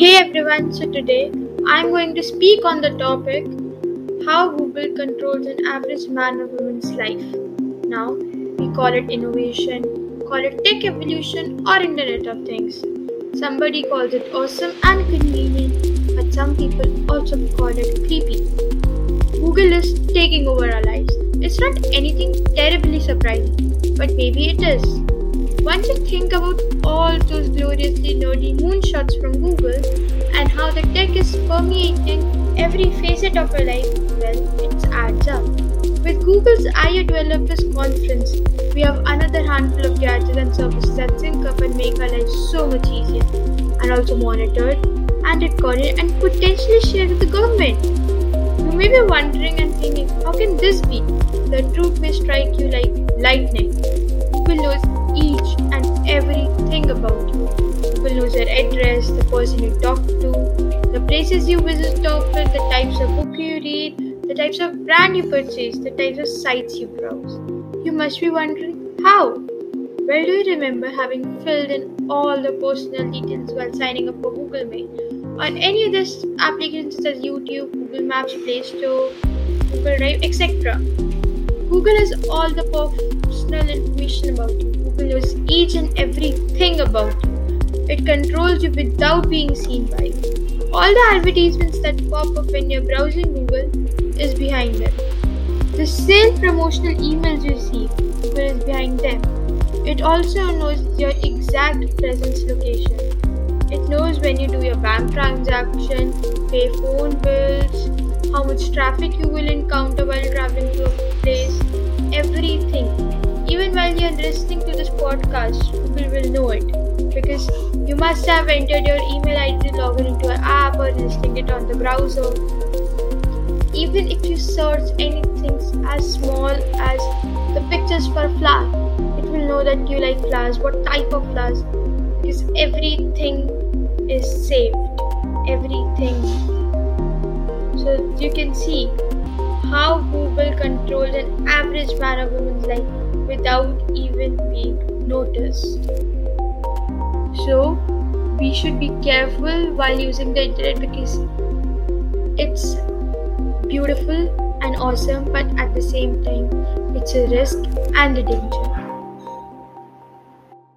Hey everyone, so today I'm going to speak on the topic how Google controls an average man or woman's life. Now, we call it innovation, call it tech evolution or Internet of Things. Somebody calls it awesome and convenient, but some people also call it creepy. Google is taking over our lives. It's not anything terribly surprising, but maybe it is. Once you think about all those gloriously nerdy moonshots from Google and how the tech is permeating every facet of your life, well, it adds up. With Google's I/O Developers Conference, we have another handful of gadgets and services that sync up and make our lives so much easier, and also monitored and recorded and potentially shared with the government. You may be wondering and thinking, how can this be? The truth may strike you like lightning. Google knows each and everything about you. Google knows your address, the person you talk to, the places you visit often, the types of book you read, the types of brand you purchase, the types of sites you browse. You must be wondering, how? Well, do you remember having filled in all the personal details while signing up for Google Mail? On any of these applications such as YouTube, Google Maps, Play Store, Google Drive, etc. Google has all the personal information about you. Google knows each and everything about you. It controls you without being seen by you. All the advertisements that pop up when you're browsing Google is behind them. The sale promotional emails you receive, Google is behind them. It also knows your exact presence location. It knows when you do your bank transaction, pay phone bills, how much traffic you will encounter while traveling to a place, everything. Even while you are listening to this podcast, Google will know it because you must have entered your email ID, logging into an app or listing it on the browser. Even if you search anything as small as the pictures for a flower, it will know that you like flowers, what type of flowers, because everything is saved, everything. So you can see how Google controls an average man or woman's life without even being noticed. So we should be careful while using the internet because it's beautiful and awesome, but at the same time it's a risk and a danger.